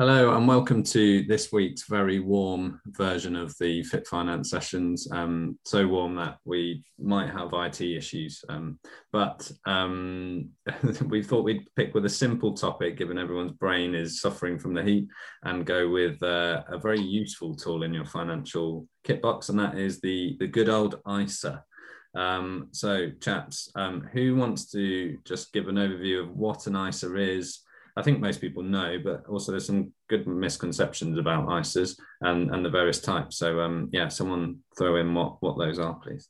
Hello and welcome to this week's very warm version of the Fit Finance sessions. So warm that we might have IT issues, but we thought we'd pick with a simple topic given everyone's brain is suffering from the heat, and go with a very useful tool in your financial kit box, and that is the good old ISA. So chaps, who wants to just give an overview of what an ISA is? I think most people know, but also there's some good misconceptions about ISAs and the various types. So yeah, someone throw in what those are, please.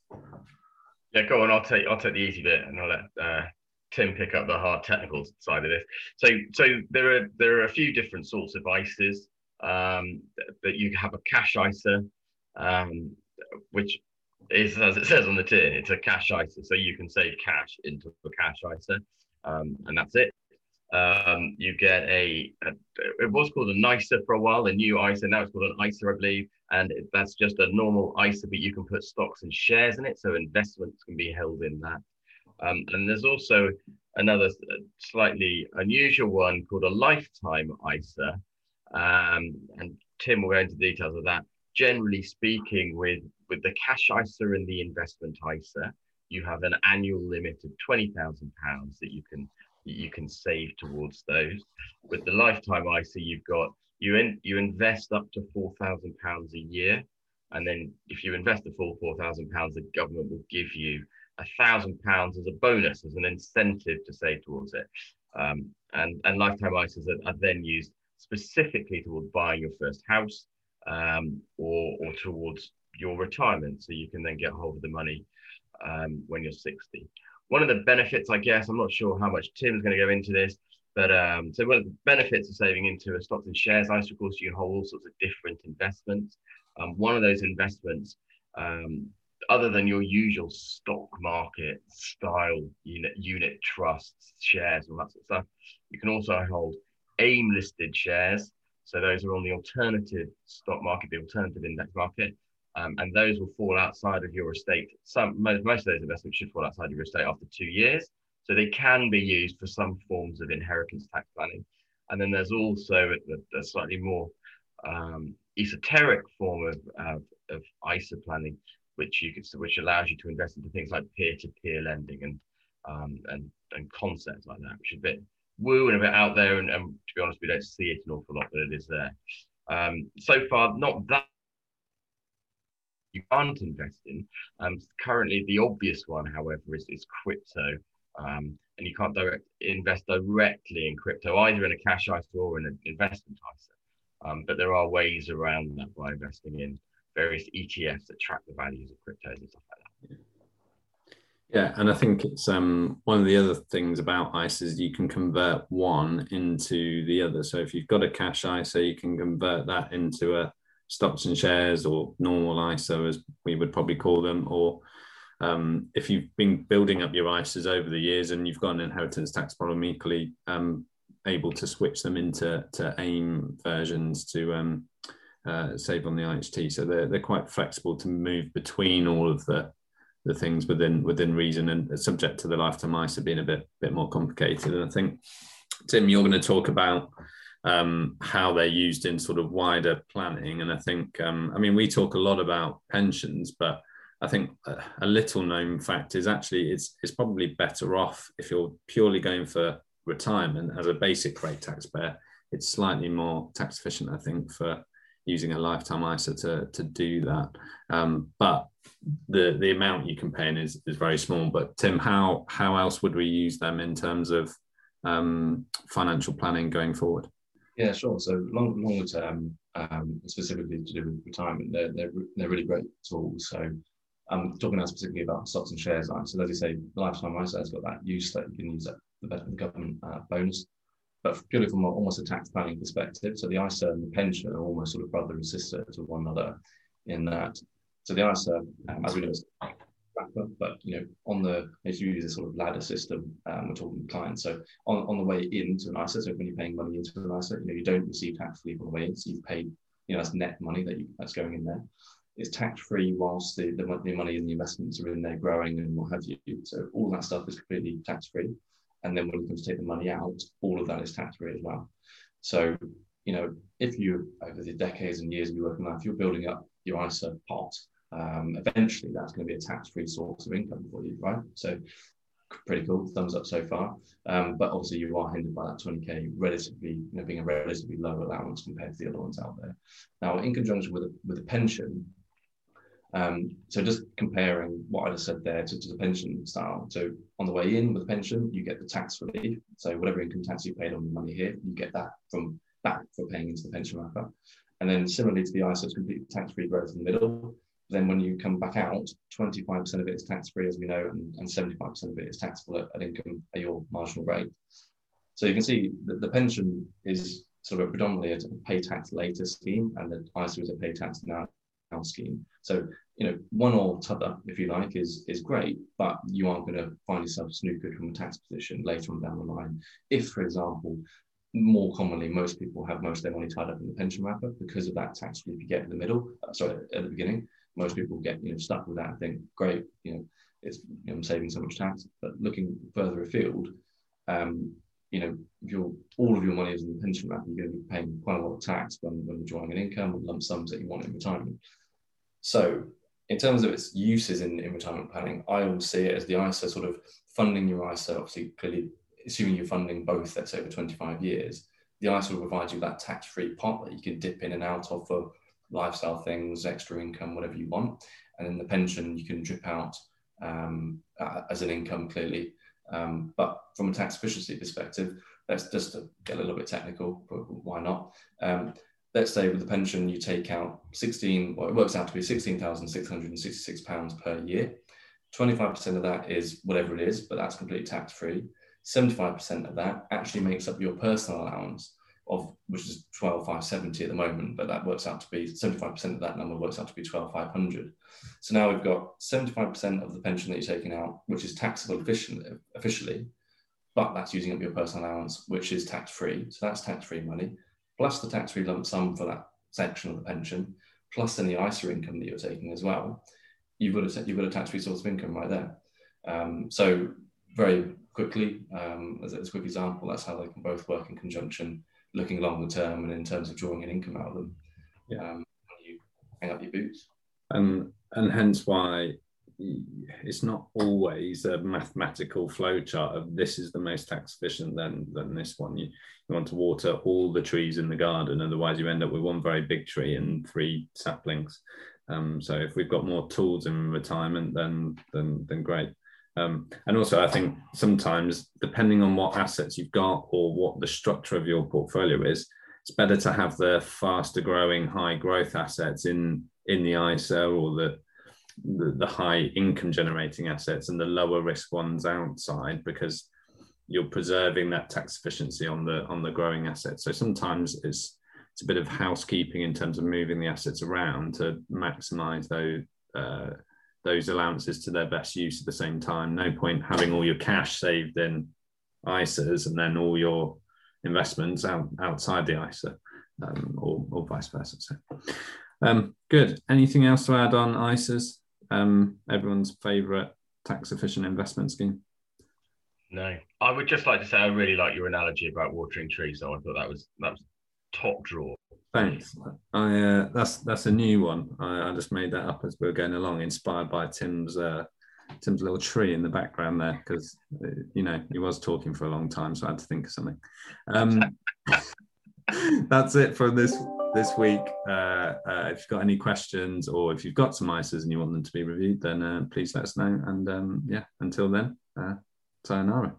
Yeah, go on. I'll take the easy bit, and I'll let Tim pick up the hard technical side of this. So there are a few different sorts of ISAs. That you have a cash ISA, which is, as it says on the tin, it's a cash ISA. So you can save cash into a cash ISA, and that's it. You get it was called an ISA for a while, a new ISA, now it's called an ISA, I believe, and that's just a normal ISA, but you can put stocks and shares in it, so investments can be held in that. And there's also another slightly unusual one called a lifetime ISA, and Tim will go into details of that. Generally speaking, with the cash ISA and the investment ISA, you have an annual limit of £20,000 that you can save towards those. With the lifetime ISA, you invest up to £4,000 a year, and then if you invest the full £4,000, the government will give you £1,000 as a bonus, as an incentive to save towards it. And lifetime ISAs are then used specifically toward buying your first house, or towards your retirement, so you can then get hold of the money when you're 60. One of the benefits, I guess, I'm not sure how much Tim's going to go into this, but so one of the benefits of saving into a stocks and shares ISA, of course, you hold all sorts of different investments. One of those investments, other than your usual stock market style unit trusts, shares, all that sort of stuff, you can also hold AIM listed shares. So those are on the alternative stock market, the alternative index market. And those will fall outside of your estate. Most of those investments should fall outside of your estate after 2 years. So they can be used for some forms of inheritance tax planning. And then there's also a slightly more esoteric form of ISA planning, which allows you to invest into things like peer-to-peer lending and concepts like that, which is a bit woo and a bit out there. And to be honest, we don't see it an awful lot, but it is there. So far, not that you can't invest in. Currently, the obvious one, however, is crypto, and you can't invest directly in crypto, either in a cash ISA or in an investment ISA. But there are ways around that by investing in various ETFs that track the values of cryptos and stuff like that. Yeah, and I think it's one of the other things about ISAs is you can convert one into the other. So if you've got a cash ISA, you can convert that into a stocks and shares, or normal ISA as we would probably call them, or if you've been building up your ISAs over the years and you've got an inheritance tax problem, equally able to switch them into AIM versions to save on the IHT. So they're quite flexible to move between all of the things within reason, and subject to the lifetime ISA being a bit more complicated. And I think, Tim, you're going to talk about how they're used in sort of wider planning. And I think, I mean, we talk a lot about pensions, but I think a little known fact is actually it's probably better off if you're purely going for retirement as a basic rate taxpayer. It's slightly more tax efficient, I think, for using a lifetime ISA to do that. But the amount you can pay in is very small. But Tim, how else would we use them in terms of financial planning going forward? Yeah, sure. So longer term, specifically to do with retirement, they're really great tools. So I'm talking now specifically about stocks and shares. So as you say, lifetime ISA has got that use that you can use at the government bonus, but purely from almost a tax planning perspective. So the ISA and the pension are almost sort of brother and sister to one another in that. So the ISA, as we know, is but if you use a sort of ladder system, we're talking clients. So on the way into an ISA, so when you're paying money into an ISA, you don't receive tax relief on the way in. So you've paid, that's net money that's going in there. It's tax free whilst the money and the investments are in there growing and what have you. So all that stuff is completely tax free. And then when you come to take the money out, all of that is tax free as well. So you know, if you, over the decades and years of your working life, you're building up your ISA pot, eventually that's going to be a tax-free source of income for you, right? So pretty cool, thumbs up so far. But obviously you are hindered by that 20K relatively, you know, being a relatively low allowance compared to the other ones out there. Now, in conjunction with a pension, so just comparing what I just said there to the pension style. So on the way in with pension, you get the tax relief. So whatever income tax you paid on your money here, you get that from back for paying into the pension wrapper. And then similarly to the ISA, it's completely tax-free growth in the middle. Then when you come back out, 25% of it is tax-free, as we know, and 75% of it is taxable at income at your marginal rate. So you can see that the pension is sort of predominantly a pay tax later scheme, and the ISA is a pay tax now scheme. So, you know, one or t'other, if you like, is great, but you aren't going to find yourself snookered from a tax position later on down the line. If, for example, more commonly, most people have most of their money tied up in the pension wrapper because of that tax relief you get in the middle, at the beginning. Most people get, you know, stuck with that and think, great, you know, it's, you know, I'm saving so much tax. But looking further afield, you know, if you're, all of your money is in the pension wrapper, you're going to be paying quite a lot of tax when withdrawing an income or lump sums that you want in retirement. So in terms of its uses in retirement planning, I will see it as the ISA sort of funding your ISA, obviously clearly, assuming you're funding both, that's over 25 years, the ISA will provide you that tax-free pot that you can dip in and out of for lifestyle things, extra income, whatever you want. And then the pension you can drip out as an income, clearly. But from a tax efficiency perspective, that's just to get a little bit technical, but why not? Let's say with the pension, you take out it works out to be £16,666 per year. 25% of that is whatever it is, but that's completely tax-free. 75% of that actually makes up your personal allowance, of which is 12,570 at the moment, but that works out to be 75% of that number works out to be 12,500. So now we've got 75% of the pension that you're taking out, which is taxable officially, but that's using up your personal allowance, which is tax-free. So that's tax-free money, plus the tax-free lump sum for that section of the pension, plus any ISA income that you're taking as well. You've got a tax-free source of income right there. So very quickly, as a quick example, that's how they can both work in conjunction, looking long the term and in terms of drawing an income out of them. Yeah. When you hang up your boots. And hence why it's not always a mathematical flowchart of this is the most tax efficient than this one. You want to water all the trees in the garden, otherwise you end up with one very big tree and three saplings. So if we've got more tools in retirement, then great. And also, I think sometimes, depending on what assets you've got or what the structure of your portfolio is, it's better to have the faster growing, high growth assets in the ISA, or the high income generating assets, and the lower risk ones outside, because you're preserving that tax efficiency on the growing assets. So sometimes it's a bit of housekeeping in terms of moving the assets around to maximise those allowances to their best use at the same time. No point having all your cash saved in ISAs and then all your investments outside the ISA, or vice versa. So, good. Anything else to add on ISAs? Everyone's favourite tax-efficient investment scheme? No. I would just like to say I really like your analogy about watering trees, though. I thought that was top drawer. Thanks. That's a new one. I just made that up as we were going along, inspired by Tim's little tree in the background there, because, you know, he was talking for a long time, so I had to think of something. That's it for this week. If you've got any questions, or if you've got some ISAs and you want them to be reviewed, then please let us know. And yeah, until then, sayonara.